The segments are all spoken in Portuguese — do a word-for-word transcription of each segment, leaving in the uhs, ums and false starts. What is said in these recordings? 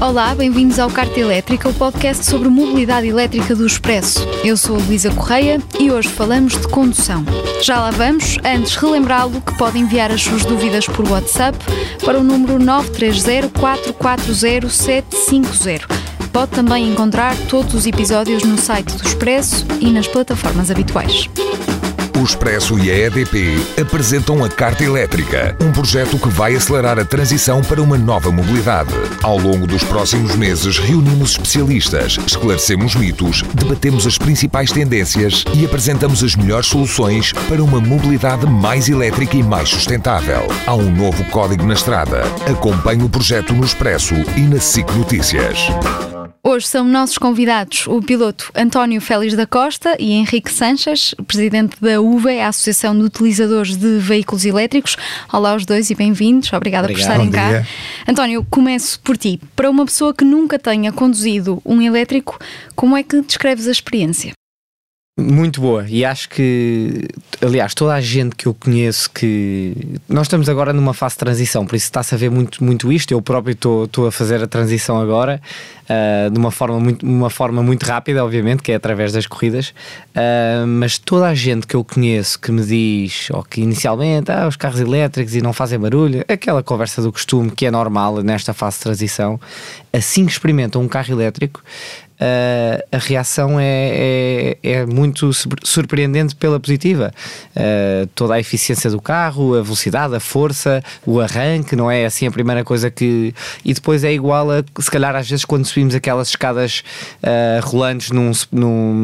Olá, bem-vindos ao Carta Elétrica, o podcast sobre mobilidade elétrica do Expresso. Eu sou a Luísa Correia e hoje falamos de condução. Já lá vamos, antes relembrá-lo que pode enviar as suas dúvidas por WhatsApp para o número nove três zero, quatro quatro zero, sete cinco zero. Pode também encontrar todos os episódios no site do Expresso e nas plataformas habituais. O Expresso e a E D P apresentam a Carta Elétrica, um projeto que vai acelerar a transição para uma nova mobilidade. Ao longo dos próximos meses, reunimos especialistas, esclarecemos mitos, debatemos as principais tendências e apresentamos as melhores soluções para uma mobilidade mais elétrica e mais sustentável. Há um novo código na estrada. Acompanhe o projeto no Expresso e na S I C Notícias. Hoje são nossos convidados o piloto António Félix da Costa e Henrique Sanches, presidente da U V E, a Associação de Utilizadores de Veículos Elétricos. Olá aos dois e bem-vindos. Obrigada Obrigado. por estarem Bom cá. Dia. António, começo por ti. Para uma pessoa que nunca tenha conduzido um elétrico, como é que descreves a experiência? Muito boa, e acho que, aliás, toda a gente que eu conheço que... Nós estamos agora numa fase de transição, por isso está-se a ver muito, muito isto. Eu próprio estou, estou a fazer a transição agora, uh, de uma forma, muito, uma forma muito rápida, obviamente, que é através das corridas, uh, mas toda a gente que eu conheço que me diz, ou que inicialmente, ah, os carros elétricos e não fazem barulho, aquela conversa do costume que é normal nesta fase de transição, assim que experimentam um carro elétrico, Uh, a reação é, é, é muito surpreendente pela positiva. Uh, toda a eficiência do carro, a velocidade, a força, o arranque, não é assim a primeira coisa que... E depois é igual a, se calhar às vezes quando subimos aquelas escadas uh, rolantes num, num,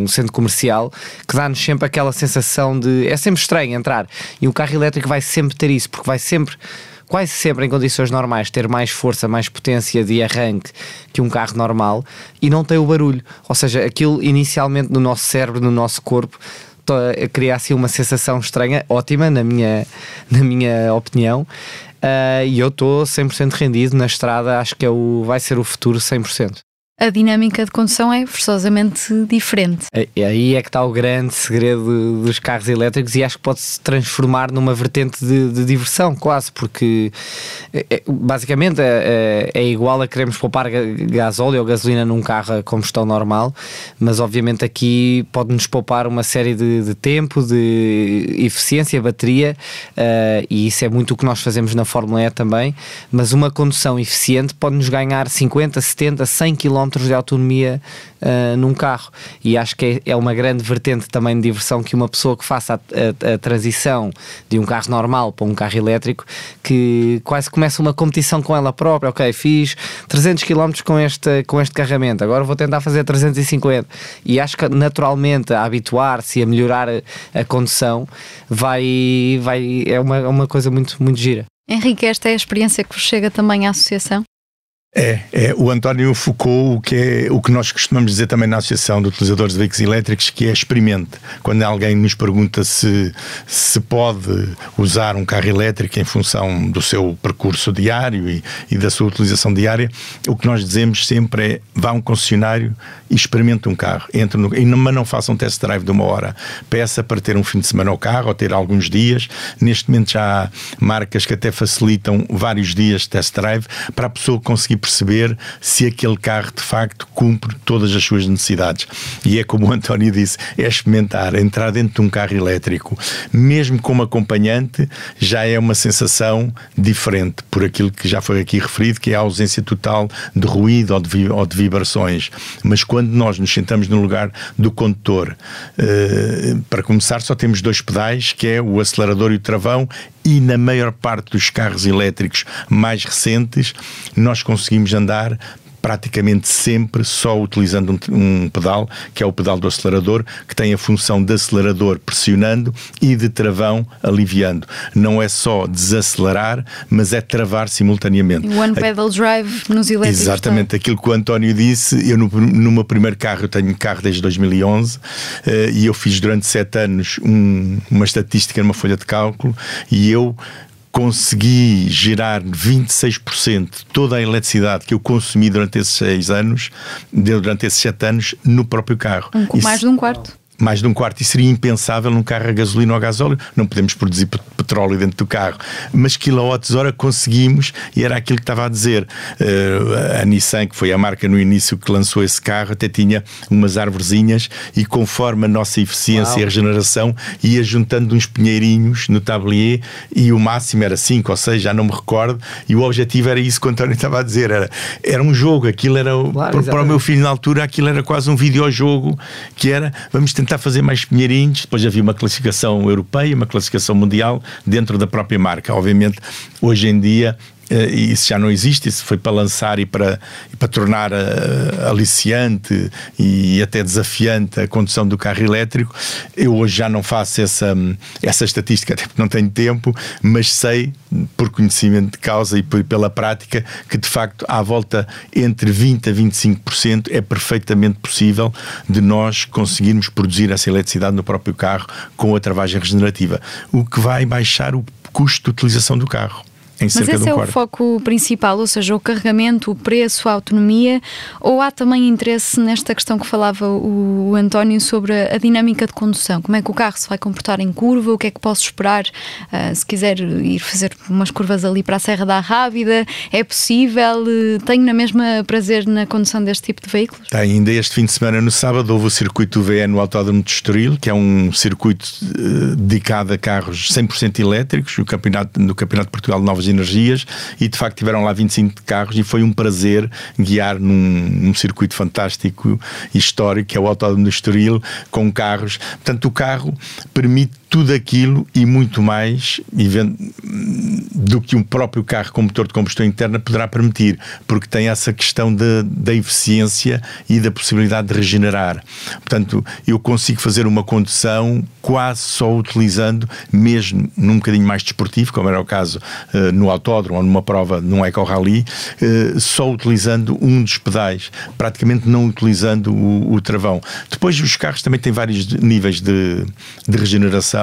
num centro comercial, que dá-nos sempre aquela sensação de... É sempre estranho entrar, e o carro elétrico vai sempre ter isso, porque vai sempre... quase sempre em condições normais ter mais força, mais potência de arranque que um carro normal, e não tem o barulho, ou seja, aquilo inicialmente no nosso cérebro, no nosso corpo, cria assim uma sensação estranha, ótima na minha, na minha opinião, uh, e eu estou cem por cento rendido na estrada. Acho que é o, vai ser o futuro cem por cento. A dinâmica de condução é forçosamente diferente. Aí é que está o grande segredo dos carros elétricos, e acho que pode-se transformar numa vertente de, de diversão quase, porque basicamente é, é igual a queremos poupar gasóleo ou gasolina num carro a combustão normal, mas obviamente aqui pode-nos poupar uma série de, de tempo, de eficiência, bateria, uh, e isso é muito o que nós fazemos na Fórmula E também, mas uma condução eficiente pode-nos ganhar cinquenta, setenta, cem quilómetros de autonomia uh, num carro, e acho que é, é uma grande vertente também de diversão que uma pessoa que faça a, a, a transição de um carro normal para um carro elétrico, que quase começa uma competição com ela própria. Ok, fiz trezentos quilómetros com este, com este carregamento, agora vou tentar fazer trezentos e cinquenta, e acho que naturalmente a habituar-se e a melhorar a, a condução vai, vai, é uma, uma coisa muito, muito gira. Henrique, esta é a experiência que vos chega também à associação? É, é, o António focou o que é o que nós costumamos dizer também na Associação de Utilizadores de Veículos Elétricos, que é experimente. Quando alguém nos pergunta se, se pode usar um carro elétrico em função do seu percurso diário e, e da sua utilização diária, o que nós dizemos sempre é: vá a um concessionário e experimente um carro, entre no, e não, mas não faça um test drive de uma hora, peça para ter um fim de semana ao carro ou ter alguns dias. Neste momento já há marcas que até facilitam vários dias de test drive para a pessoa conseguir perceber se aquele carro de facto cumpre todas as suas necessidades. E é como o António disse, é experimentar, entrar dentro de um carro elétrico, mesmo como acompanhante, já é uma sensação diferente, por aquilo que já foi aqui referido, que é a ausência total de ruído ou de, ou de vibrações. Mas quando nós nos sentamos no lugar do condutor, uh, para começar só temos dois pedais, que é o acelerador e o travão, e na maior parte dos carros elétricos mais recentes nós conseguimos andar praticamente sempre só utilizando um, um pedal, que é o pedal do acelerador, que tem a função de acelerador pressionando e de travão aliviando. Não é só desacelerar, mas é travar simultaneamente. One pedal drive nos elétricos. Exatamente, também. Aquilo que o António disse, eu no, no meu primeiro carro, eu tenho carro desde dois mil e onze, uh, e eu fiz durante sete anos um, uma estatística numa folha de cálculo, e eu consegui gerar vinte e seis por cento de toda a eletricidade que eu consumi durante esses seis anos, durante esses sete anos, no próprio carro. Um, com mais Isso, de um quarto. mais de um quarto, e seria impensável num carro a gasolina ou a gasóleo. Não podemos produzir petróleo dentro do carro, mas quilowatts-hora conseguimos, e era aquilo que estava a dizer. Uh, a Nissan, que foi a marca no início que lançou esse carro, até tinha umas arvorezinhas, e conforme a nossa eficiência Uau. e a regeneração, ia juntando uns pinheirinhos no tablier, e o máximo era cinco ou seis, já não me recordo, e o objetivo era isso que o António estava a dizer, era, era um jogo, aquilo era, claro, para o meu filho na altura, aquilo era quase um videojogo, que era, vamos tentar tentar fazer mais pinheirinhos. Depois havia uma classificação europeia, uma classificação mundial dentro da própria marca. Obviamente, hoje em dia, isso já não existe, isso foi para lançar e para, e para tornar aliciante e até desafiante a condução do carro elétrico. Eu hoje já não faço essa, essa estatística, até porque não tenho tempo, mas sei, por conhecimento de causa e por, pela prática, que de facto à volta entre vinte por cento a vinte e cinco por cento é perfeitamente possível de nós conseguirmos produzir essa eletricidade no próprio carro com a travagem regenerativa, o que vai baixar o custo de utilização do carro. Mas esse é o foco principal, ou seja, o carregamento, o preço, a autonomia, ou há também interesse nesta questão que falava o António sobre a dinâmica de condução? Como é que o carro se vai comportar em curva? O que é que posso esperar? Uh, se quiser ir fazer umas curvas ali para a Serra da Rábida, é possível? Uh, tenho na mesma prazer na condução deste tipo de veículos? Tem, ainda este fim de semana, no sábado, houve o circuito U V E no Autódromo de Estoril, que é um circuito uh, dedicado a carros cem por cento elétricos, o campeonato, no Campeonato de Portugal de Novas Energias, e de facto tiveram lá vinte e cinco carros, e foi um prazer guiar num, num circuito fantástico e histórico, que é o Autódromo de Estoril, com carros. Portanto, o carro permite tudo aquilo e muito mais do que um próprio carro com motor de combustão interna poderá permitir, porque tem essa questão de, da eficiência e da possibilidade de regenerar. Portanto, eu consigo fazer uma condução quase só utilizando, mesmo num bocadinho mais desportivo, como era o caso uh, no autódromo ou numa prova, num Eco Rally, uh, só utilizando um dos pedais, praticamente não utilizando o, o travão. Depois, os carros também têm vários níveis de, de regeneração,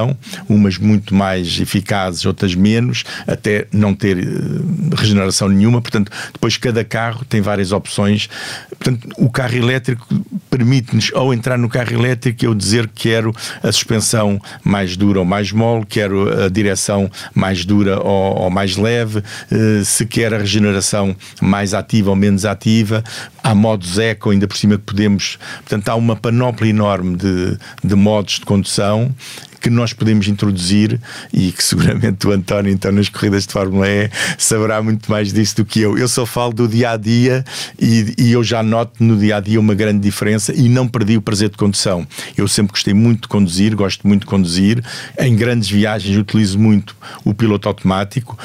umas muito mais eficazes, outras menos, até não ter uh, regeneração nenhuma. Portanto, depois cada carro tem várias opções. Portanto, o carro elétrico permite-nos, ao entrar no carro elétrico, eu dizer que quero a suspensão mais dura ou mais mole, quero a direção mais dura ou, ou mais leve, uh, se quer a regeneração mais ativa ou menos ativa. Há modos eco, ainda por cima, que podemos... Portanto, há uma panóplia enorme de, de modos de condução que nós podemos introduzir, e que seguramente o António, então, nas corridas de Fórmula E, saberá muito mais disso do que eu. Eu só falo do dia-a-dia, e, e eu já noto no dia-a-dia uma grande diferença, e não perdi o prazer de condução. Eu sempre gostei muito de conduzir, gosto muito de conduzir. Em grandes viagens utilizo muito o piloto automático,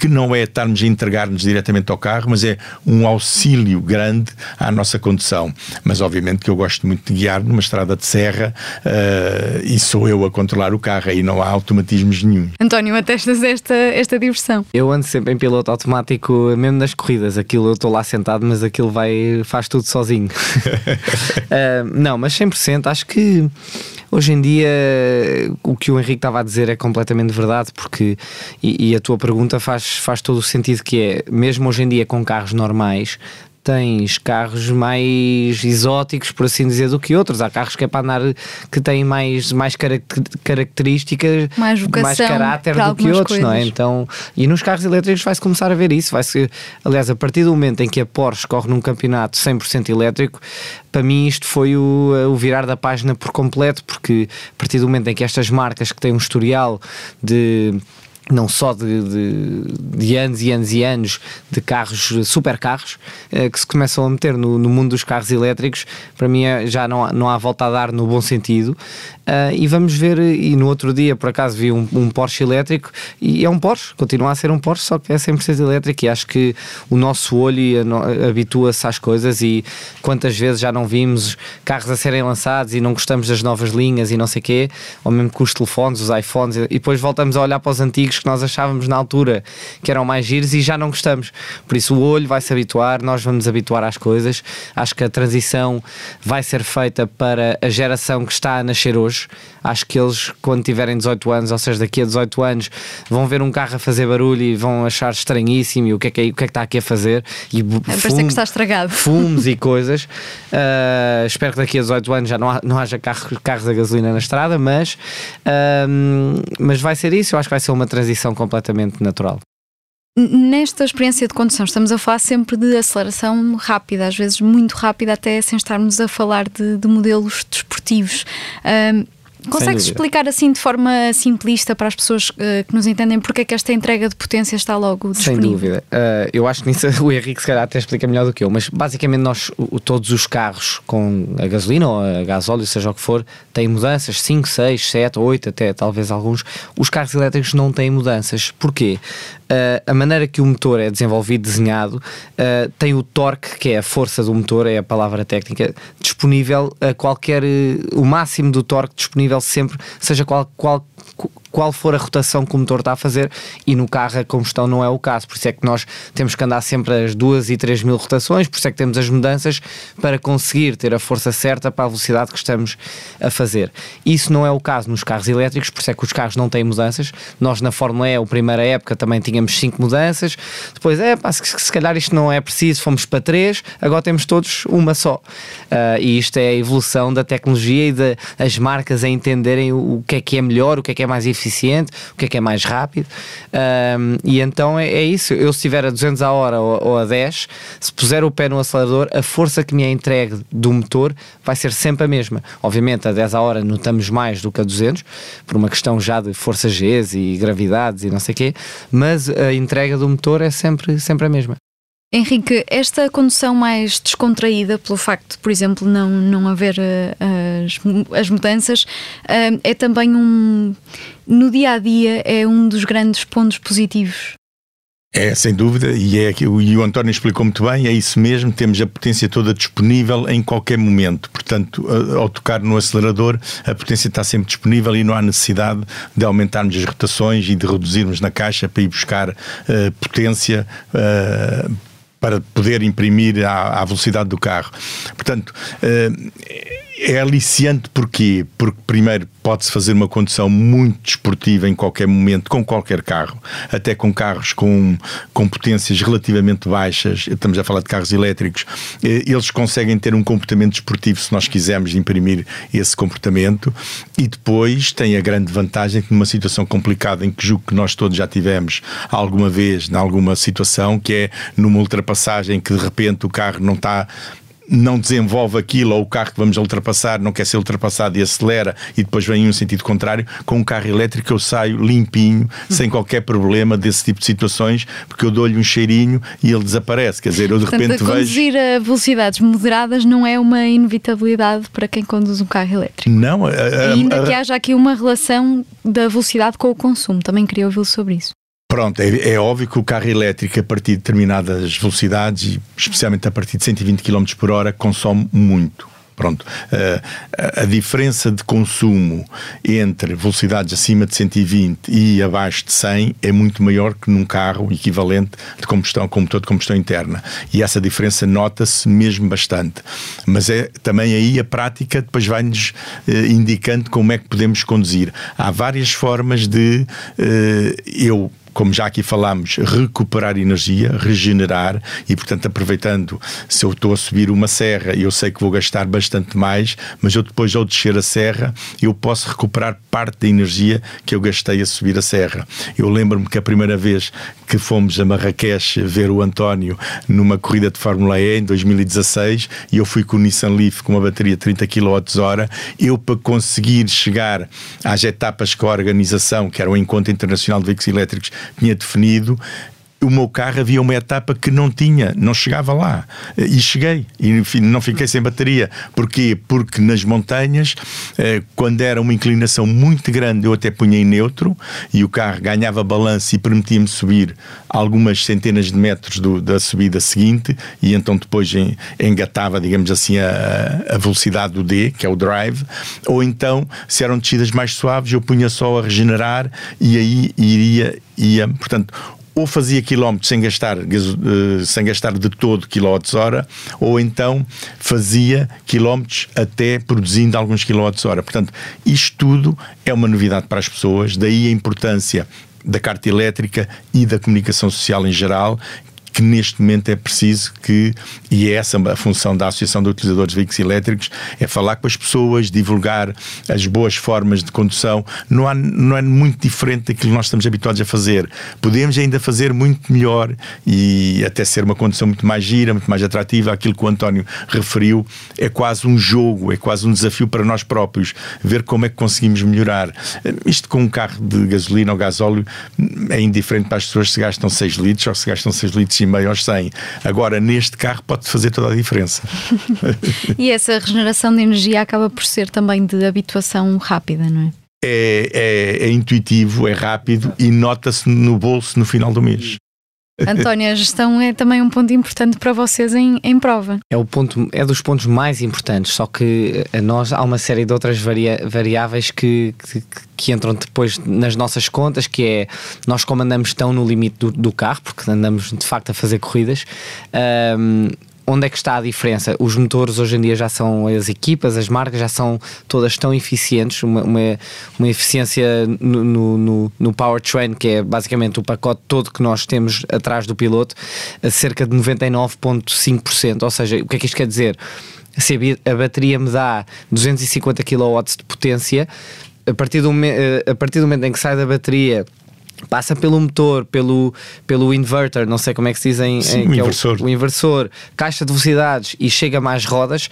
que não é estarmos a entregar-nos diretamente ao carro, mas é um auxílio grande à nossa condução. Mas obviamente que eu gosto muito de guiar numa estrada de serra, uh, e sou eu a controlar o carro, aí não há automatismos nenhum. António, atestas esta, esta diversão? Eu ando sempre em piloto automático, mesmo nas corridas. Aquilo, eu estou lá sentado, mas aquilo vai, faz tudo sozinho. uh, não, mas cem por cento, acho que hoje em dia o que o Henrique estava a dizer é completamente verdade, porque, e, e a tua pergunta faz, faz todo o sentido, que é, mesmo hoje em dia com carros normais, tens carros mais exóticos, por assim dizer, do que outros. Há carros que é para andar, que têm mais, mais características, mais vocação, mais caráter do que outros, coisas. Não é? Então, e nos carros elétricos vai-se começar a ver isso. Vai-se, aliás, a partir do momento em que a Porsche corre num campeonato cem por cento elétrico, para mim isto foi o, o virar da página por completo, porque a partir do momento em que estas marcas que têm um historial de... não só de, de, de anos e anos e anos de carros, supercarros, eh, que se começam a meter no, no mundo dos carros elétricos, para mim é, já não, não há volta a dar no bom sentido. Uh, e vamos ver, e no outro dia por acaso vi um, um Porsche elétrico, e é um Porsche, continua a ser um Porsche, só que é cem por cento elétrico, e acho que o nosso olho habitua-se às coisas, e quantas vezes já não vimos carros a serem lançados e não gostamos das novas linhas e não sei o quê, ou mesmo com os telefones, os iPhones, e depois voltamos a olhar para os antigos que nós achávamos na altura que eram mais giros e já não gostamos. Por isso o olho vai se habituar, nós vamos habituar às coisas. Acho que a transição vai ser feita para a geração que está a nascer hoje. Acho que eles, quando tiverem dezoito anos, ou seja, daqui a dezoito anos, vão ver um carro a fazer barulho e vão achar estranhíssimo, e o que é que, é, o que, é que está aqui a fazer? E fumo, que está estragado. Fumos e coisas. Uh, espero que daqui a dezoito anos já não, há, não haja carro, carros a gasolina na estrada, mas, uh, mas vai ser isso. Eu acho que vai ser uma transição completamente natural. Nesta experiência de condução estamos a falar sempre de aceleração rápida, às vezes muito rápida, até sem estarmos a falar de, de modelos desportivos. Uh, Consegues explicar assim de forma simplista para as pessoas uh, que nos entendem porque é que esta entrega de potência está logo disponível? Sem dúvida. Uh, eu acho que nisso o Henrique se calhar até explica melhor do que eu, mas basicamente nós, o, todos os carros com a gasolina ou a gasóleo, seja o que for, têm mudanças, cinco, seis, sete, oito até talvez alguns. Os carros elétricos não têm mudanças. Porquê? Uh, a maneira que o motor é desenvolvido, desenhado, uh, tem o torque, que é a força do motor, é a palavra técnica, disponível a qualquer, o máximo do torque disponível sempre, seja qual, qual, qual for a rotação que o motor está a fazer, e no carro a combustão não é o caso. Por isso é que nós temos que andar sempre às duas e três mil rotações, por isso é que temos as mudanças para conseguir ter a força certa para a velocidade que estamos a fazer. Isso não é o caso nos carros elétricos, por isso é que os carros não têm mudanças. Nós na Fórmula E, a primeira época, também tínhamos cinco mudanças, depois é pá, se, se calhar isto não é preciso, fomos para três, agora temos todos uma só. Uh, e isto é a evolução da tecnologia e das marcas a entenderem o, o que é que é melhor, o que é que é mais eficiente, o que é que é mais rápido. Uh, e então é, é isso. Eu, se estiver a duzentos a hora ou, ou a dez, se puser o pé no acelerador, a força que me é entregue do motor vai ser sempre a mesma. Obviamente a dez a hora notamos mais do que a duzentos, por uma questão já de força Gs e gravidades e não sei o quê, mas a entrega do motor é sempre, sempre a mesma. Henrique, esta condução mais descontraída, pelo facto de, por exemplo, não, não haver uh, as, as mudanças, uh, é também um, no dia-a-dia, é um dos grandes pontos positivos. É, sem dúvida, e, é, e o António explicou muito bem, é isso mesmo, temos a potência toda disponível em qualquer momento, portanto, ao tocar no acelerador, a potência está sempre disponível e não há necessidade de aumentarmos as rotações e de reduzirmos na caixa para ir buscar uh, potência uh, para poder imprimir à, à velocidade do carro. Portanto, uh, é aliciante porquê? Porque primeiro pode-se fazer uma condução muito desportiva em qualquer momento, com qualquer carro, até com carros com, com potências relativamente baixas. Estamos a falar de carros elétricos, eles conseguem ter um comportamento desportivo se nós quisermos imprimir esse comportamento. E depois tem a grande vantagem que, numa situação complicada, em que julgo que nós todos já tivemos alguma vez, em alguma situação, que é numa ultrapassagem que de repente o carro não está... não desenvolve aquilo, ou o carro que vamos ultrapassar não quer ser ultrapassado e acelera e depois vem em um sentido contrário. Com um carro elétrico eu saio limpinho, sem qualquer problema desse tipo de situações, porque eu dou-lhe um cheirinho e ele desaparece. Quer dizer, eu de Portanto, repente vejo... conduzir a velocidades moderadas não é uma inevitabilidade para quem conduz um carro elétrico. Não. A, a, ainda a... que haja aqui uma relação da velocidade com o consumo. Também queria ouvi-lo sobre isso. Pronto, é, é óbvio que o carro elétrico, a partir de determinadas velocidades, e especialmente a partir de cento e vinte quilómetros por hora, consome muito. Pronto, a, a diferença de consumo entre velocidades acima de cento e vinte e abaixo de cem é muito maior que num carro equivalente de combustão, com motor de combustão interna. E essa diferença nota-se mesmo bastante. Mas é também aí a prática depois vai-nos eh, indicando como é que podemos conduzir. Há várias formas de eh, eu... como já aqui falámos, recuperar energia, regenerar, e portanto aproveitando, se eu estou a subir uma serra, eu sei que vou gastar bastante mais, mas eu depois ao descer a serra eu posso recuperar parte da energia que eu gastei a subir a serra. Eu lembro-me que a primeira vez que fomos a Marrakech ver o António numa corrida de Fórmula E em dois mil e dezasseis, e eu fui com o Nissan Leaf com uma bateria de trinta quilowatts hora, eu para conseguir chegar às etapas que a organização, que era o Encontro Internacional de Veículos Elétricos, tinha definido, o meu carro havia uma etapa que não tinha, não chegava lá. E cheguei, e não fiquei sem bateria. Porquê? Porque nas montanhas, quando era uma inclinação muito grande, eu até punha em neutro, e o carro ganhava balanço e permitia-me subir algumas centenas de metros do, da subida seguinte, e então depois engatava, digamos assim, a, a velocidade do D, que é o drive, ou então, se eram descidas mais suaves, eu punha só a regenerar, e aí iria, ia, portanto... ou fazia quilómetros sem gastar, sem gastar de todo quilowatts-hora, ou então fazia quilómetros até produzindo alguns quilowatts-hora. Portanto, isto tudo é uma novidade para as pessoas, daí a importância da carta elétrica e da comunicação social em geral, que neste momento é preciso que, e é essa a função da Associação de Utilizadores de Veículos Elétricos, é falar com as pessoas, divulgar as boas formas de condução. Não, há, não é muito diferente daquilo que nós estamos habituados a fazer. Podemos ainda fazer muito melhor e até ser uma condução muito mais gira, muito mais atrativa. Aquilo que o António referiu é quase um jogo, é quase um desafio para nós próprios, ver como é que conseguimos melhorar. Isto com um carro de gasolina ou gasóleo é indiferente para as pessoas se gastam seis litros ou se gastam seis litros e meio aos cem. Agora, neste carro pode fazer toda a diferença. E essa regeneração de energia acaba por ser também de habituação rápida, não é? É, é, é intuitivo, é rápido e nota-se no bolso no final do mês. António, a gestão é também um ponto importante para vocês em, em prova. É, o ponto, é dos pontos mais importantes, só que a nós há uma série de outras varia, variáveis que, que, que entram depois nas nossas contas, que é, nós como andamos tão no limite do, do carro, porque andamos de facto a fazer corridas, um, onde é que está a diferença? Os motores hoje em dia já são, as equipas, as marcas já são todas tão eficientes, uma, uma, uma eficiência no, no, no powertrain, que é basicamente o pacote todo que nós temos atrás do piloto, a cerca de noventa e nove vírgula cinco por cento, ou seja, o que é que isto quer dizer? Se a bateria me dá duzentos e cinquenta quilowatts de potência, a partir do, a partir do momento em que sai da bateria, passa pelo motor, pelo, pelo inverter, não sei como é que se dizem, Sim, em, que o, inversor. É o, o inversor, caixa de velocidades, e chega a mais rodas,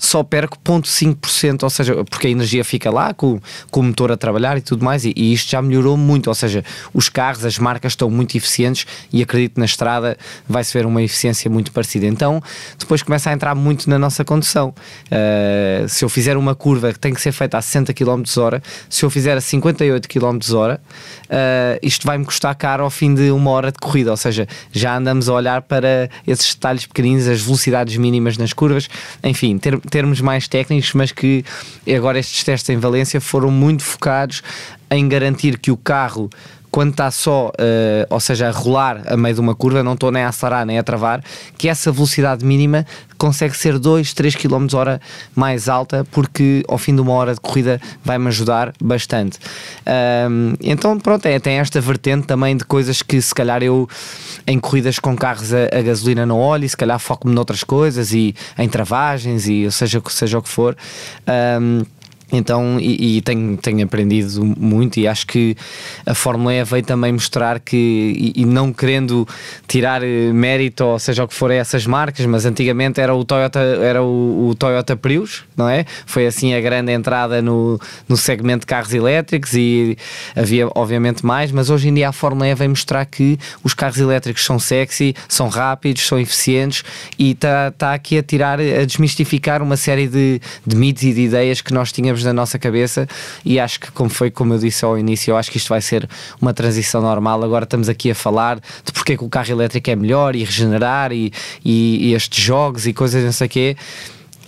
só perco zero vírgula cinco por cento, ou seja, porque a energia fica lá com, com o motor a trabalhar e tudo mais, e, e isto já melhorou muito, ou seja, os carros, as marcas estão muito eficientes, e acredito que na estrada vai-se ver uma eficiência muito parecida. Então, depois começa a entrar muito na nossa condução. Uh, se eu fizer uma curva que tem que ser feita a sessenta quilómetros por hora, se eu fizer a cinquenta e oito quilómetros por hora, uh, isto vai-me custar caro ao fim de uma hora de corrida, ou seja, já andamos a olhar para esses detalhes pequeninos, as velocidades mínimas nas curvas, enfim, ter termos mais técnicos, mas que agora estes testes em Valência foram muito focados em garantir que o carro, quando está só, uh, ou seja, a rolar a meio de uma curva, não estou nem a acelerar nem a travar, que essa velocidade mínima consegue ser dois, três quilómetros por hora mais alta, porque ao fim de uma hora de corrida vai-me ajudar bastante. Um, então pronto, é, tem esta vertente também de coisas que se calhar eu em corridas com carros a, a gasolina não olho, e se calhar foco-me noutras coisas, e em travagens, e seja, seja o que for. Um, Então, e, e tenho, tenho aprendido muito, e acho que a Fórmula E veio também mostrar que, e, e não querendo tirar mérito, ou seja o que for, a essas marcas, mas antigamente era o Toyota, era o, o Toyota Prius, não é? Foi assim a grande entrada no, no segmento de carros elétricos, e havia obviamente mais, mas hoje em dia a Fórmula E vem mostrar que os carros elétricos são sexy, são rápidos, são eficientes, e está tá aqui a tirar, a desmistificar uma série de, de mitos e de ideias que nós tínhamos da nossa cabeça. E acho que, como foi, como eu disse ao início, eu acho que isto vai ser uma transição normal. Agora estamos aqui a falar de porque é que o carro elétrico é melhor, e regenerar, e, e, e estes jogos e coisas não sei o quê.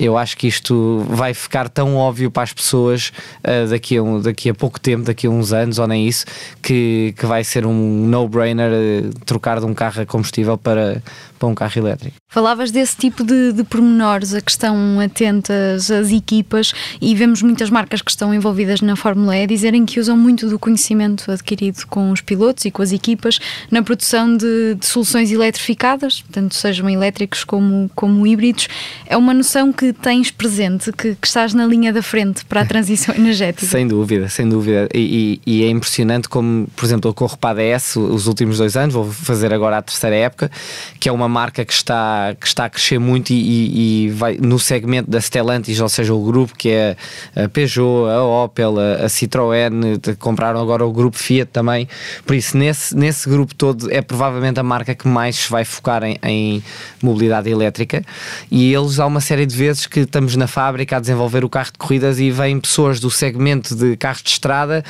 Eu acho que isto vai ficar tão óbvio para as pessoas uh, daqui, a um, daqui a pouco tempo, daqui a uns anos ou nem isso, que, que vai ser um no-brainer uh, trocar de um carro a combustível para, para um carro elétrico. Falavas desse tipo de, de pormenores a que estão atentas as equipas, e vemos muitas marcas que estão envolvidas na Fórmula E dizerem que usam muito do conhecimento adquirido com os pilotos e com as equipas na produção de, de soluções eletrificadas, tanto sejam elétricos como, como híbridos. É uma noção que que tens presente, que, que estás na linha da frente para a transição energética. Sem dúvida, sem dúvida. E, e, e é impressionante como, por exemplo, eu corro para a D S os últimos dois anos, vou fazer agora a terceira época, que é uma marca que está, que está a crescer muito e, e vai no segmento da Stellantis, ou seja, o grupo que é a Peugeot, a Opel, a, a Citroën, compraram agora o grupo Fiat também. Por isso, nesse, nesse grupo todo, é provavelmente a marca que mais se vai focar em, em mobilidade elétrica. E eles, há uma série de vezes que estamos na fábrica a desenvolver o carro de corridas e vêm pessoas do segmento de carros de estrada,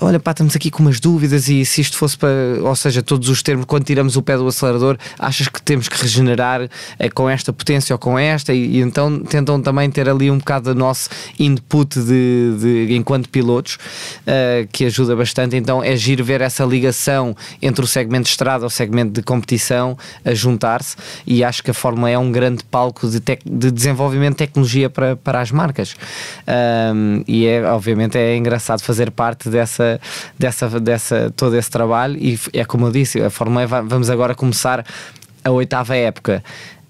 olha pá, estamos aqui com umas dúvidas e se isto fosse para, ou seja, todos os termos, quando tiramos o pé do acelerador, achas que temos que regenerar é, com esta potência ou com esta, e, e então tentam também ter ali um bocado do nosso input de, de, enquanto pilotos, uh, que ajuda bastante. Então é giro ver essa ligação entre o segmento de estrada e o segmento de competição a juntar-se, e acho que a Fórmula E é um grande palco de, tec- de desenvolvimento de tecnologia para, para as marcas, um, e é, obviamente é engraçado fazer parte dessa, dessa, dessa, todo esse trabalho. E é como eu disse, a Fórmula E va- vamos agora começar a oitava época.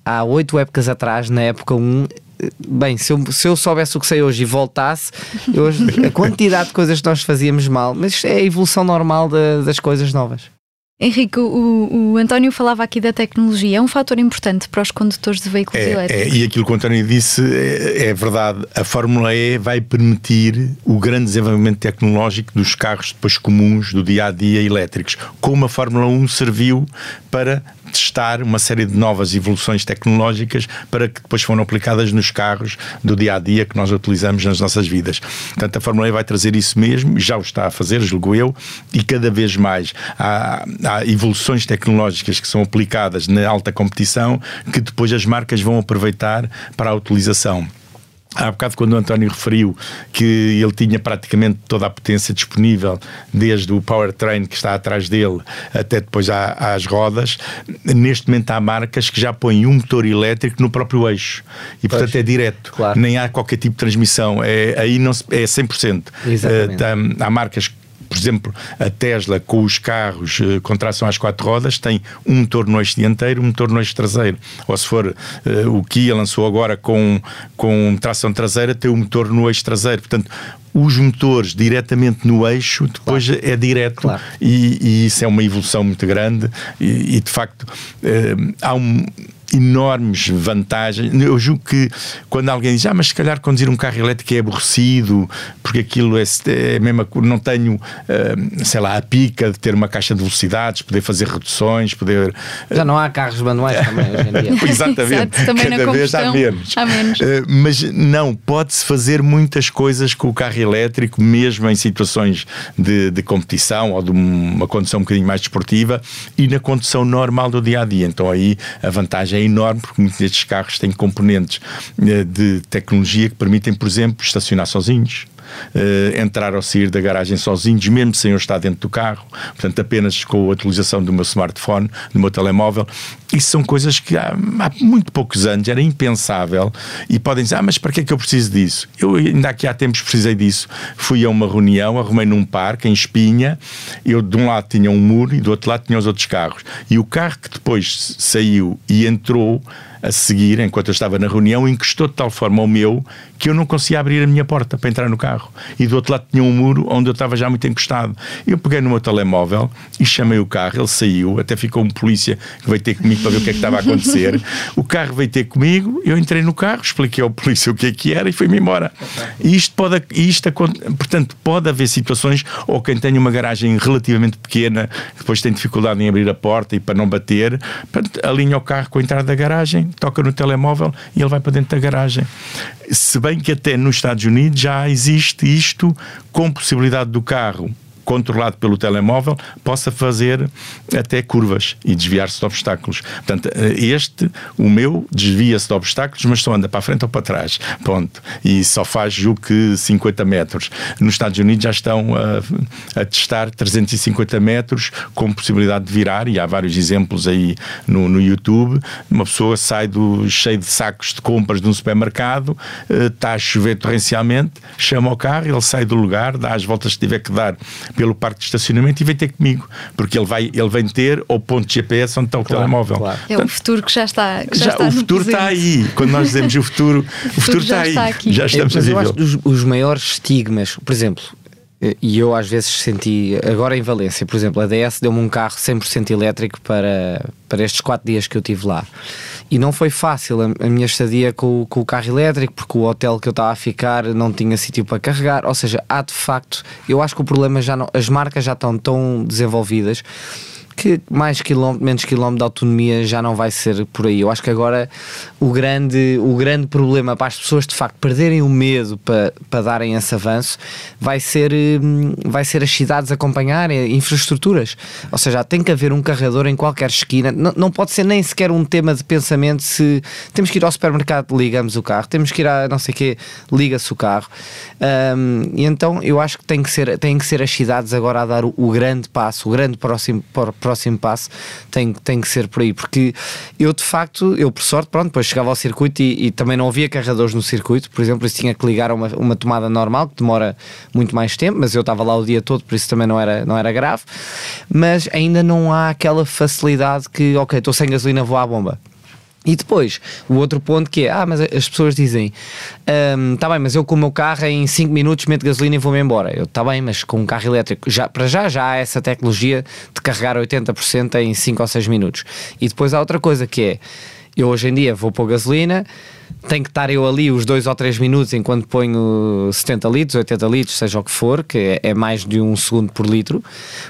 Há oito épocas atrás, na época um, bem, se eu, se eu soubesse o que sei hoje e voltasse, hoje, a quantidade de coisas que nós fazíamos mal, mas é a evolução normal da, das coisas novas. Henrique, o, o António falava aqui da tecnologia, é um fator importante para os condutores de veículos é, elétricos. É, e aquilo que o António disse é, é verdade, a Fórmula E vai permitir o grande desenvolvimento tecnológico dos carros depois comuns do dia-a-dia elétricos, como a Fórmula um serviu para testar uma série de novas evoluções tecnológicas para que depois foram aplicadas nos carros do dia-a-dia que nós utilizamos nas nossas vidas. Portanto, a Fórmula E vai trazer isso mesmo, já o está a fazer, julgo eu, e cada vez mais há, há evoluções tecnológicas que são aplicadas na alta competição que depois as marcas vão aproveitar para a utilização. Há bocado, quando o António referiu que ele tinha praticamente toda a potência disponível, desde o powertrain que está atrás dele até depois às rodas, neste momento há marcas que já põem um motor elétrico no próprio eixo e, pois, portanto, é direto, claro. Nem há qualquer tipo de transmissão, é, aí não se, é cem por cento. Uh, há marcas que, por exemplo, a Tesla, com os carros eh, com tração às quatro rodas, tem um motor no eixo dianteiro, um motor no eixo traseiro. Ou se for eh, o Kia, lançou agora com, com tração traseira, tem um motor no eixo traseiro. Portanto, os motores diretamente no eixo, depois, claro, é direto, claro. E, e isso é uma evolução muito grande e, e de facto, eh, há um... enormes vantagens. Eu julgo que quando alguém diz, ah, mas se calhar conduzir um carro elétrico é aborrecido, porque aquilo é, é mesmo, não tenho, sei lá, a pica de ter uma caixa de velocidades, poder fazer reduções, poder... Já não há carros manuais também hoje em dia. Exatamente. Exato, cada vez há menos. há menos. Mas não, pode-se fazer muitas coisas com o carro elétrico, mesmo em situações de, de competição ou de uma condução um bocadinho mais desportiva e na condução normal do dia-a-dia. Então aí a vantagem é enorme, porque muitos destes carros têm componentes de tecnologia que permitem, por exemplo, estacionar sozinhos, Uh, entrar ou sair da garagem sozinhos, mesmo sem eu estar dentro do carro, portanto apenas com a utilização do meu smartphone, do meu telemóvel. Isso são coisas que há, há muito poucos anos era impensável, e podem dizer, ah, mas para que é que eu preciso disso? Eu ainda aqui há tempos precisei disso, fui a uma reunião, arrumei num parque em Espinha, eu de um lado tinha um muro e do outro lado tinha os outros carros, e o carro que depois saiu e entrou a seguir, enquanto eu estava na reunião, encostou de tal forma ao meu que eu não conseguia abrir a minha porta para entrar no carro. E do outro lado tinha um muro onde eu estava já muito encostado. Eu peguei no meu telemóvel e chamei o carro, ele saiu, até ficou um polícia que veio ter comigo para ver o que é que estava a acontecer. O carro veio ter comigo, eu entrei no carro, expliquei ao polícia o que é que era e fui-me embora. E isto pode, isto, portanto, pode haver situações, ou quem tem uma garagem relativamente pequena, que depois tem dificuldade em abrir a porta e para não bater, portanto, alinha o carro com a entrada da garagem, toca no telemóvel e ele vai para dentro da garagem. Se bem que até nos Estados Unidos já existe isto, com possibilidade do carro, controlado pelo telemóvel, possa fazer até curvas e desviar-se de obstáculos. Portanto, este, o meu, desvia-se de obstáculos, mas só anda para a frente ou para trás, ponto. E só faz, julgo que, cinquenta metros. Nos Estados Unidos já estão a, a testar trezentos e cinquenta metros com possibilidade de virar, e há vários exemplos aí no, no YouTube. Uma pessoa sai do, cheio de sacos de compras de um supermercado, está a chover torrencialmente, chama o carro, ele sai do lugar, dá as voltas que tiver que dar pelo parque de estacionamento e vem ter comigo, porque ele, vai, ele vem ter ao ponto de G P S onde está o claro, telemóvel. Claro. Portanto, é o futuro que já está, que já já, está o futuro presente. Está aí. Quando nós dizemos o futuro, o, o futuro, futuro está, está aí. Aqui. Já estamos eu, mas a eu acho dos, os maiores estigmas, por exemplo, e eu às vezes senti, agora em Valência, por exemplo, a D S deu-me um carro cem por cento elétrico para, para estes quatro dias que eu estive lá. E não foi fácil a, a minha estadia com, com o carro elétrico, porque o hotel que eu estava a ficar não tinha sítio para carregar. Ou seja, há de facto, eu acho que o problema já não, as marcas já estão tão desenvolvidas que mais quilómetro, menos quilómetro de autonomia já não vai ser por aí. Eu acho que agora o grande, o grande problema para as pessoas de facto perderem o medo para, para darem esse avanço vai ser, vai ser as cidades acompanharem, infraestruturas. Ou seja, tem que haver um carregador em qualquer esquina, não, não pode ser nem sequer um tema de pensamento se temos que ir ao supermercado, ligamos o carro, temos que ir a não sei o quê, liga-se o carro. Um, e então eu acho que tem que ser, tem que ser as cidades agora a dar o, o grande passo, o grande próximo próximo passo tem, tem que ser por aí, porque eu de facto, eu por sorte, pronto, depois chegava ao circuito e, e também não havia carregadores no circuito, por exemplo, isso tinha que ligar a uma, uma tomada normal, que demora muito mais tempo, mas eu estava lá o dia todo, por isso também não era, não era grave, mas ainda não há aquela facilidade que, ok, estou sem gasolina, vou à bomba. E depois, o outro ponto que é, ah, mas as pessoas dizem, um, tá bem, mas eu com o meu carro em cinco minutos meto gasolina e vou-me embora. Eu, tá bem, mas com um carro elétrico, já, para já já há essa tecnologia de carregar oitenta por cento em cinco ou seis minutos. E depois há outra coisa que é, eu hoje em dia vou pôr gasolina, tenho que estar eu ali os dois ou três minutos enquanto ponho setenta litros, oitenta litros, seja o que for, que é mais de um segundo por litro,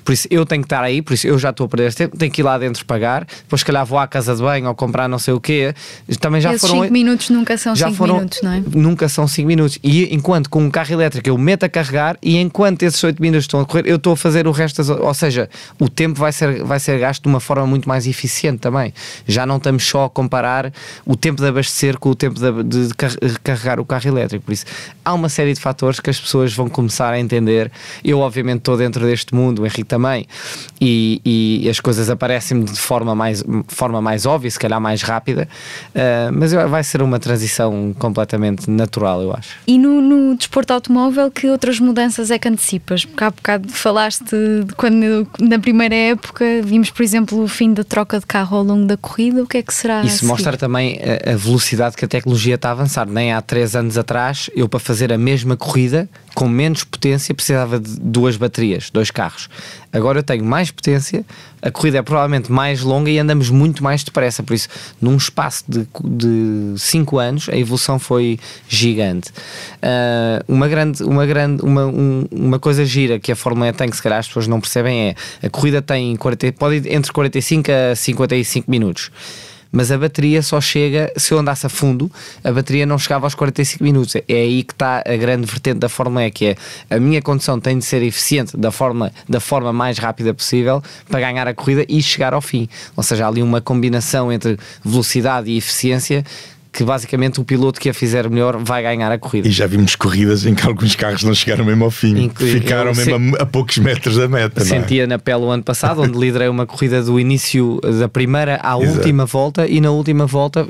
por isso eu tenho que estar aí, por isso eu já estou a perder este tempo, tenho que ir lá dentro pagar, depois se calhar vou à casa de banho ou comprar não sei o quê, também já esses foram... cinco minutos nunca são cinco minutos, não é? Nunca são cinco minutos, e enquanto com um carro elétrico eu meto a carregar e enquanto esses oito minutos estão a correr, eu estou a fazer o resto, das... ou seja, o tempo vai ser, vai ser gasto de uma forma muito mais eficiente também, já não estamos só a comparar o tempo de abastecer com o tempo de, de carregar o carro elétrico. Por isso, há uma série de fatores que as pessoas vão começar a entender. Eu obviamente estou dentro deste mundo, o Henrique também, e, e as coisas aparecem-me de forma mais, forma mais óbvia, se calhar mais rápida, uh, mas vai ser uma transição completamente natural, eu acho. E no, no desporto automóvel, que outras mudanças é que antecipas? Porque há bocado falaste de quando na primeira época vimos, por exemplo, o fim da troca de carro ao longo da corrida, o que é que será? Isso mostra também a, a velocidade que a tecnologia está a avançar. Nem há três anos atrás, eu para fazer a mesma corrida, com menos potência, precisava de duas baterias, dois carros. Agora eu tenho mais potência, a corrida é provavelmente mais longa e andamos muito mais depressa. Por isso, num espaço de cinco anos, a evolução foi gigante. Uh, uma, grande, uma, grande, uma, um, uma coisa gira que a Fórmula E tem, que se calhar as pessoas não percebem, é a corrida tem quarenta, pode ir entre quarenta e cinco a cinquenta e cinco minutos. Mas a bateria só chega, se eu andasse a fundo, a bateria não chegava aos quarenta e cinco minutos. É aí que está a grande vertente da Fórmula E, que é a minha condução tem de ser eficiente da forma, da forma mais rápida possível para ganhar a corrida e chegar ao fim. Ou seja, há ali uma combinação entre velocidade e eficiência que basicamente o piloto que a fizer melhor vai ganhar a corrida. E já vimos corridas em que alguns carros não chegaram mesmo ao fim, Inclu- ficaram mesmo se... a poucos metros da meta. Não é? Sentia na pele o ano passado, onde liderei uma corrida do início da primeira à Exato. última volta, e na última volta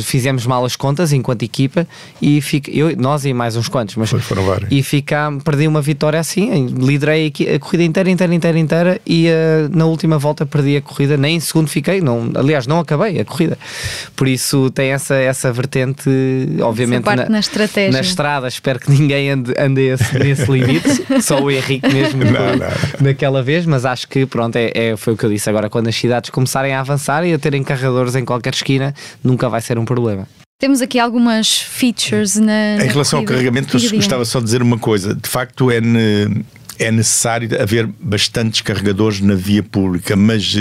fizemos mal as contas enquanto equipa, e fico, eu, nós e mais uns quantos, mas foram vários. E fica, perdi uma vitória assim, liderei a corrida inteira, inteira, inteira, inteira, e uh, na última volta perdi a corrida, nem em segundo fiquei, não, aliás não acabei a corrida, por isso tem essa, essa essa vertente, obviamente na, na, na estrada, espero que ninguém ande, ande esse, nesse limite, só o Henrique mesmo não, não. naquela vez, mas acho que pronto, é, é, foi o que eu disse agora, quando as cidades começarem a avançar e a terem carregadores em qualquer esquina, nunca vai ser um problema. Temos aqui algumas features na... Em na relação corrida, ao carregamento, eu gostava só de dizer uma coisa, de facto é... Ne... é necessário haver bastantes carregadores na via pública, mas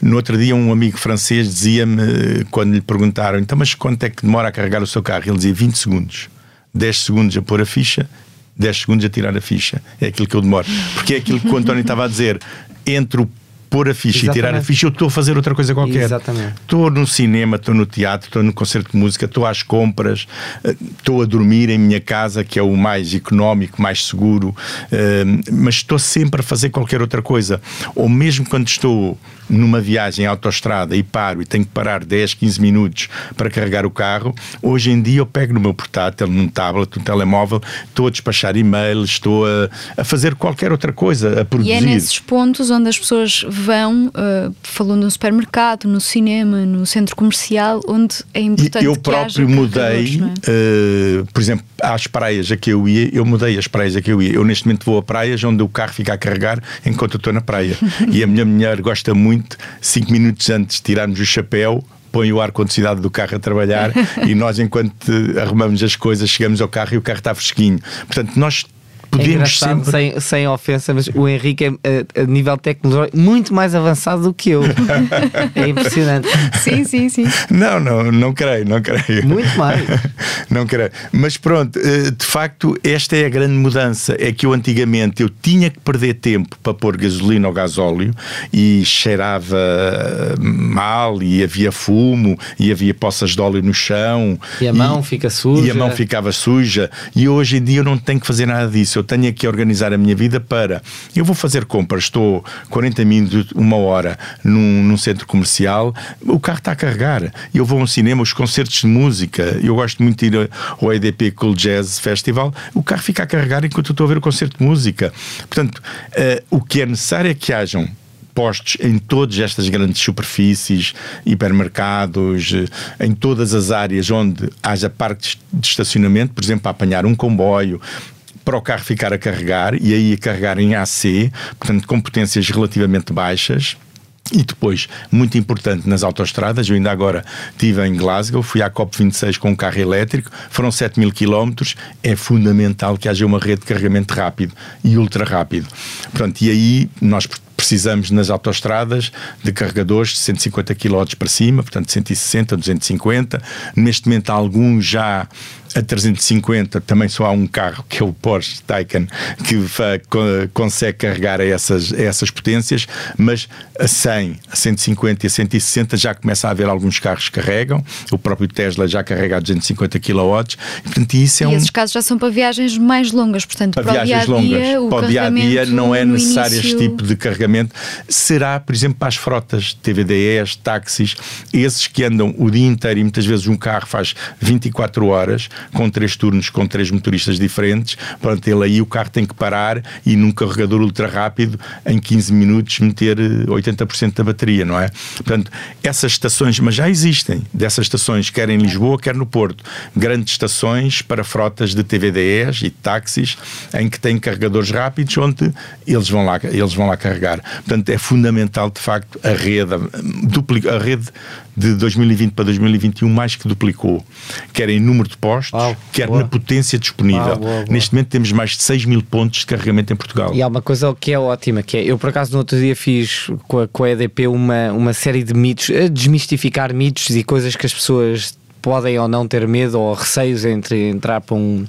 no outro dia um amigo francês dizia-me, quando lhe perguntaram, então mas quanto é que demora a carregar o seu carro? Ele dizia vinte segundos, dez segundos a pôr a ficha, dez segundos a tirar a ficha, é aquilo que eu demoro, porque é aquilo que o António estava a dizer, entre o pôr a ficha, exatamente, e tirar a ficha, eu estou a fazer outra coisa qualquer. Exatamente. Estou no cinema, estou no teatro, estou no concerto de música, estou às compras, estou a dormir em minha casa, que é o mais económico, mais seguro, mas estou sempre a fazer qualquer outra coisa. Ou mesmo quando estou numa viagem à autoestrada e paro e tenho que parar dez, quinze minutos para carregar o carro, hoje em dia eu pego no meu portátil, num tablet, num telemóvel, estou a despachar e-mails, estou a, a fazer qualquer outra coisa, a produzir. E é nesses pontos onde as pessoas vão, uh, falando no supermercado, no cinema, no centro comercial, onde é importante. E eu próprio mudei, é? uh, por exemplo, às praias a que eu ia, eu mudei as praias a que eu ia. Eu neste momento vou a praias onde o carro fica a carregar enquanto eu estou na praia. E a minha mulher gosta muito, cinco minutos antes de tirarmos o chapéu, põe o ar-condicionado do carro a trabalhar e nós, enquanto arrumamos as coisas, chegamos ao carro e o carro está fresquinho. Portanto, nós podemos é sempre... sem, sem ofensa, mas o Henrique é, a, a nível tecnológico, muito mais avançado do que eu. É impressionante. Sim, sim, sim. Não, não, não creio, não creio. Muito mais. Não creio. Mas pronto, de facto, esta é a grande mudança. É que eu antigamente, eu tinha que perder tempo para pôr gasolina ou gasóleo e cheirava mal e havia fumo e havia poças de óleo no chão. E a e, mão fica suja. E a mão ficava suja. E hoje em dia eu não tenho que fazer nada disso. Eu tenho aqui a organizar a minha vida para... Eu vou fazer compras, estou quarenta minutos, uma hora, num, num centro comercial, o carro está a carregar. Eu vou a um cinema, os concertos de música, eu gosto muito de ir ao E D P Cool Jazz Festival, o carro fica a carregar enquanto eu estou a ver o concerto de música. Portanto, uh, o que é necessário é que hajam postos em todas estas grandes superfícies, hipermercados, em todas as áreas onde haja parques de estacionamento, por exemplo, para apanhar um comboio, para o carro ficar a carregar, e aí a carregar em A C, portanto com potências relativamente baixas. E depois, muito importante, nas autoestradas, eu ainda agora estive em Glasgow, fui à COP vinte e seis com um carro elétrico, foram sete mil quilómetros, é fundamental que haja uma rede de carregamento rápido e ultra rápido. Pronto, e aí nós precisamos nas autoestradas de carregadores de cento e cinquenta quilowatts para cima, portanto cento e sessenta, duzentos e cinquenta, neste momento há alguns já a trezentos e cinquenta, também só há um carro que é o Porsche Taycan que consegue carregar a essas, a essas potências, mas a cem, a cento e cinquenta e a cento e sessenta já começa a haver alguns carros que carregam, o próprio Tesla já carrega a duzentos e cinquenta quilowatts, portanto isso é e um... esses casos já são para viagens mais longas, portanto para, para viagens o dia -a -dia, longas, o para o dia-a-dia não é necessário início... este tipo de carregamento, será por exemplo para as frotas, T V D S, táxis, esses que andam o dia inteiro e muitas vezes um carro faz vinte e quatro horas, com três turnos, com três motoristas diferentes, pronto, ele aí o carro tem que parar e num carregador ultra rápido em quinze minutos meter oitenta por cento da bateria, não é? Portanto, essas estações, mas já existem dessas estações, quer em Lisboa, quer no Porto, grandes estações para frotas de T V D S e táxis em que têm carregadores rápidos onde eles vão lá, eles vão lá carregar. Portanto, é fundamental de facto a rede, a rede de dois mil e vinte para dois mil e vinte e um mais que duplicou, quer em número de postos, Uau, quer boa. na potência disponível. Uau, boa, boa. Neste momento temos mais de seis mil pontos de carregamento em Portugal. E há uma coisa que é ótima, que é, eu por acaso no outro dia fiz com a, com a E D P uma, uma série de mitos, a desmistificar mitos e coisas que as pessoas podem ou não ter medo ou receios entre entrar para um...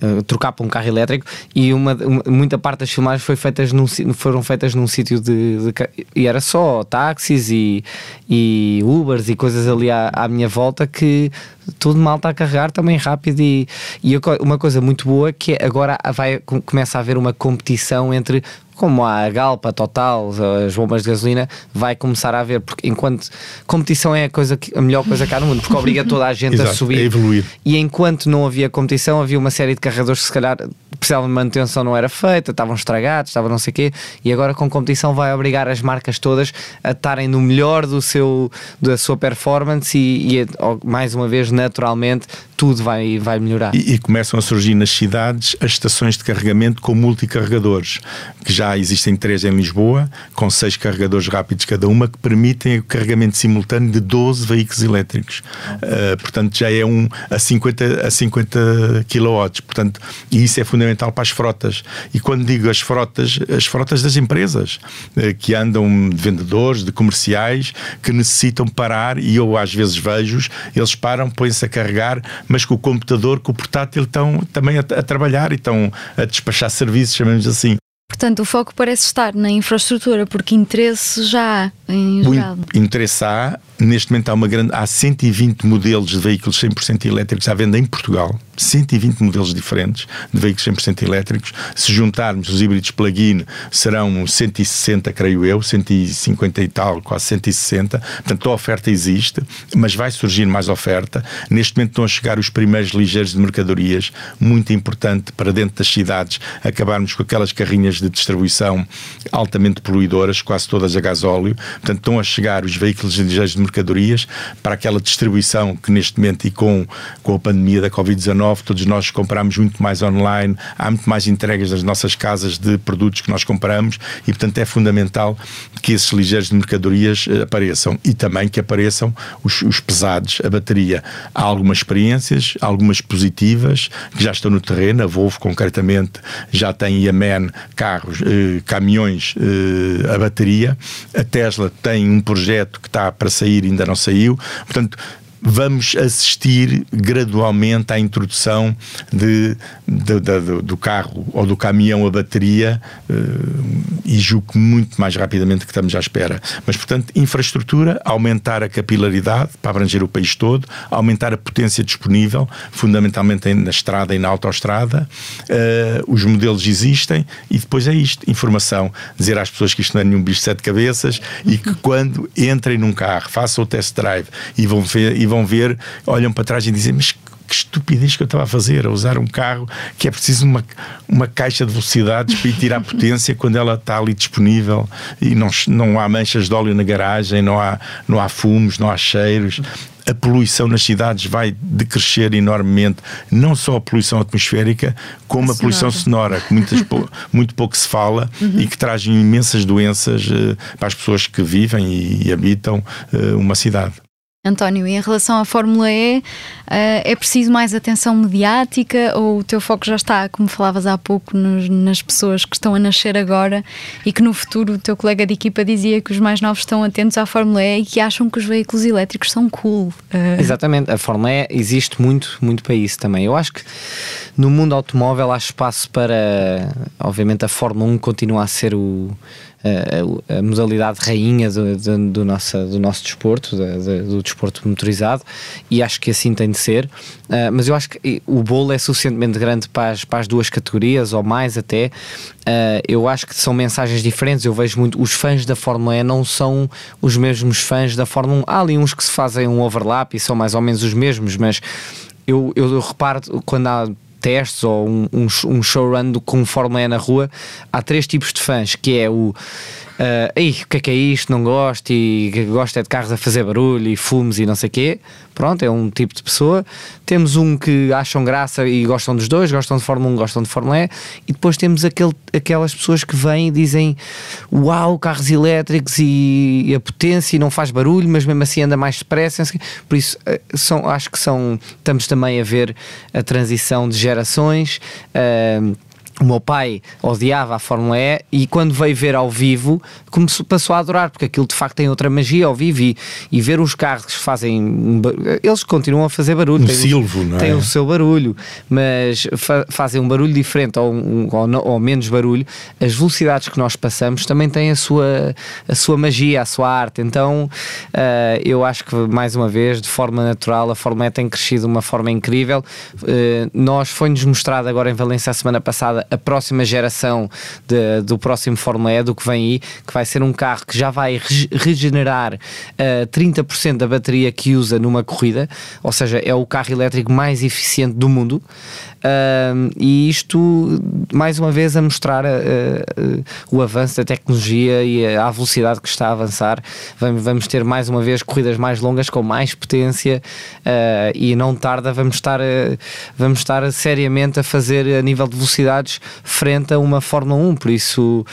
Uh, trocar para um carro elétrico, e uma, uma, muita parte das filmagens foi feitas num, foram feitas num sítio de, de... e era só táxis e, e Ubers e coisas ali à, à minha volta, que tudo mal está a carregar também rápido. E, e uma coisa muito boa que é, agora vai, começa a haver uma competição entre... como a Galpa, Total, as bombas de gasolina, vai começar a haver, porque enquanto competição é a, coisa que, a melhor coisa cá no mundo, porque obriga toda a gente Exato, a subir, a evoluir. E enquanto não havia competição, havia uma série de carregadores que se calhar precisavam de manutenção, não era feita, estavam estragados, estavam não sei o quê, e agora com competição vai obrigar as marcas todas a estarem no melhor do seu, da sua performance e, e mais uma vez, naturalmente, tudo vai, vai melhorar. E, e começam a surgir nas cidades as estações de carregamento com multicarregadores, que já Já existem três em Lisboa, com seis carregadores rápidos cada uma, que permitem o carregamento simultâneo de doze veículos elétricos. Uh, portanto, já é um a cinquenta quilowatts. Portanto, e isso é fundamental para as frotas. E quando digo as frotas, as frotas das empresas, uh, que andam de vendedores, de comerciais, que necessitam parar, e eu às vezes vejo-os, eles param, põem-se a carregar, mas com o computador, com o portátil, estão também a, a trabalhar e estão a despachar serviços, chamemos assim. Portanto, o foco parece estar na infraestrutura, porque interesse já há em geral. O interesse há, neste momento há uma grande, há cento e vinte modelos de veículos cem por cento elétricos à venda em Portugal, cento e vinte modelos diferentes de veículos cem por cento elétricos. Se juntarmos os híbridos plug-in, serão cento e sessenta, creio eu, cento e cinquenta e tal, quase cento e sessenta. Portanto, a oferta existe, mas vai surgir mais oferta. Neste momento estão a chegar os primeiros ligeiros de mercadorias, muito importante para dentro das cidades, acabarmos com aquelas carrinhas de distribuição altamente poluidoras, quase todas a gasóleo. Portanto, estão a chegar os veículos ligeiros de mercadorias para aquela distribuição que neste momento, e com, com a pandemia da covid dezenove, todos nós compramos muito mais online, há muito mais entregas das nossas casas de produtos que nós compramos e, portanto, é fundamental que esses ligeiros de mercadorias apareçam e também que apareçam os, os pesados, a bateria. Há algumas experiências, algumas positivas, que já estão no terreno. A Volvo, concretamente, já tem, e a M A N, carros, eh, caminhões eh, a bateria. A Tesla tem um projeto que está para sair, ainda não saiu. Portanto, vamos assistir gradualmente à introdução de, de, de, do carro ou do caminhão a bateria, e julgo muito mais rapidamente que estamos à espera. Mas, portanto, infraestrutura, aumentar a capilaridade para abranger o país todo, aumentar a potência disponível, fundamentalmente na estrada e na autoestrada. Uh, os modelos existem e depois é isto, informação. Dizer às pessoas que isto não é nenhum bicho de sete cabeças e que quando entrem num carro, façam o test drive e vão ver, e vão ver, olham para trás e dizem, mas que estupidez que eu estava a fazer, a usar um carro que é preciso uma, uma caixa de velocidades para ir tirar potência quando ela está ali disponível e não, não há manchas de óleo na garagem, não há, não há fumos, não há cheiros. A poluição nas cidades vai decrescer enormemente, não só a poluição atmosférica, como a, a poluição sonora, que muitas pou, muito pouco se fala, uhum, e que traz imensas doenças uh, para as pessoas que vivem e, e habitam uh, uma cidade. António, em relação à Fórmula E, uh, é preciso mais atenção mediática ou o teu foco já está, como falavas há pouco, nos, nas pessoas que estão a nascer agora e que no futuro o teu colega de equipa dizia que os mais novos estão atentos à Fórmula E e que acham que os veículos elétricos são cool. Uh... Exatamente, a Fórmula E existe muito, muito para isso também. Eu acho que no mundo automóvel há espaço para, obviamente, a Fórmula um continua a ser o... A, a modalidade rainha do, do, do, nosso, do nosso desporto, do, do, do desporto motorizado, e acho que assim tem de ser, uh, mas eu acho que o bolo é suficientemente grande para as, para as duas categorias, ou mais até. Uh, eu acho que são mensagens diferentes. Eu vejo muito, os fãs da Fórmula E não são os mesmos fãs da Fórmula um. Há ali uns que se fazem um overlap e são mais ou menos os mesmos, mas eu, eu, eu reparo quando há testes ou um, um, um showrun com Fórmula E na rua, há três tipos de fãs, que é o Uh, ei, o que é que é isto, não gosto, e gosto é de carros a fazer barulho e fumos e não sei o quê. Pronto, é um tipo de pessoa. Temos um que acham graça e gostam dos dois, gostam de Fórmula um, gostam de Fórmula E, e depois temos aquele, aquelas pessoas que vêm e dizem uau, carros elétricos e, e a potência e não faz barulho, mas mesmo assim anda mais depressa. Por isso, são, acho que são, estamos também a ver a transição de gerações. Uh, O meu pai odiava a Fórmula E e quando veio ver ao vivo começou, passou a adorar, porque aquilo de facto tem outra magia ao vivo, e, e ver os carros que fazem, eles continuam a fazer barulho, um tem, silvo, não é? Tem o seu barulho, mas fa- fazem um barulho diferente ou, um, ou, não, ou menos barulho. As velocidades que nós passamos também têm a sua, a sua magia, a sua arte. Então uh, eu acho que mais uma vez, de forma natural, a Fórmula E tem crescido de uma forma incrível. Uh, nós foi-nos mostrado agora em Valência a semana passada a próxima geração de, do próximo Fórmula E, do que vem aí, que vai ser um carro que já vai re- regenerar uh, trinta por cento da bateria que usa numa corrida, ou seja, é o carro elétrico mais eficiente do mundo. Uh, e isto mais uma vez a mostrar uh, uh, o avanço da tecnologia e a, a velocidade que está a avançar. Vamos, vamos ter mais uma vez corridas mais longas com mais potência, uh, e não tarda vamos estar, uh, vamos estar seriamente a fazer a nível de velocidades frente a uma Fórmula um. Por isso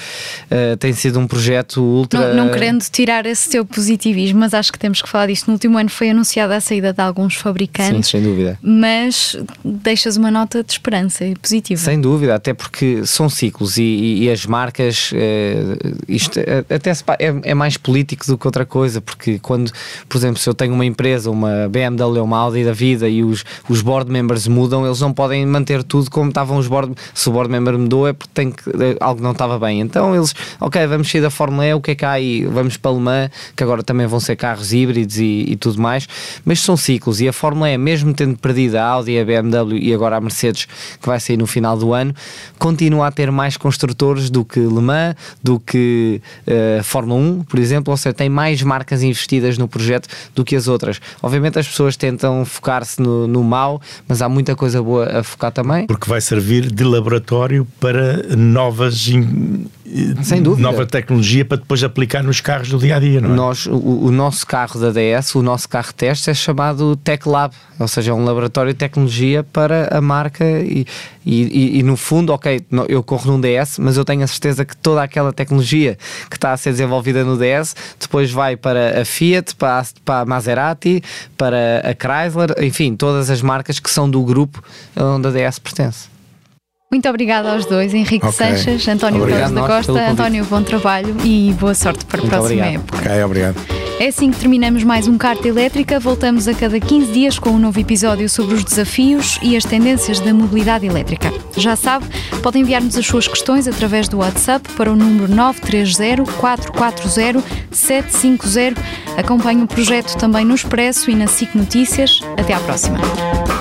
uh, tem sido um projeto ultra... Não, não querendo tirar esse teu positivismo, mas acho que temos que falar disto. No último ano foi anunciada a saída de alguns fabricantes. Sim, sem dúvida. Mas deixas uma nota de esperança e positiva. Sem dúvida, até porque são ciclos e, e, e as marcas, eh, isto até se, é, é mais político do que outra coisa, porque quando, por exemplo, se eu tenho uma empresa, uma B M W, uma Audi da vida, e os, os board members mudam, eles não podem manter tudo como estavam os board, se o board board member me doa é porque tem que, algo não estava bem. Então eles, ok, vamos sair da Fórmula E, o que é que há aí? Vamos para o M A N, que agora também vão ser carros híbridos e, e tudo mais, mas são ciclos, e a Fórmula E, mesmo tendo perdido a Audi, a B M W e agora a Mercedes, que vai sair no final do ano, continua a ter mais construtores do que Le Mans, do que uh, Fórmula um, por exemplo, ou seja, tem mais marcas investidas no projeto do que as outras. Obviamente as pessoas tentam focar-se no, no mau, mas há muita coisa boa a focar também. Porque vai servir de laboratório para novas... In... Sem dúvida. Nova tecnologia para depois aplicar nos carros do dia-a-dia, não é? Nós, o, o nosso carro da D S, o nosso carro teste é chamado Tech Lab, ou seja, é um laboratório de tecnologia para a marca e, e, e no fundo, ok, eu corro num D S, mas eu tenho a certeza que toda aquela tecnologia que está a ser desenvolvida no D S, depois vai para a Fiat, para a, para a Maserati, para a Chrysler, enfim, todas as marcas que são do grupo onde a D S pertence. Muito obrigada aos dois, Henrique okay. Sanches, António Félix da Costa. António, bom trabalho e boa sorte para a Muito próxima obrigado. época. Okay, obrigado. É assim que terminamos mais um Carta Elétrica. Voltamos a cada quinze dias com um novo episódio sobre os desafios e as tendências da mobilidade elétrica. Já sabe, pode enviar-nos as suas questões através do WhatsApp para o número nove três zero, quatro quatro zero, sete cinco zero. Acompanhe o projeto também no Expresso e na S I C Notícias. Até à próxima.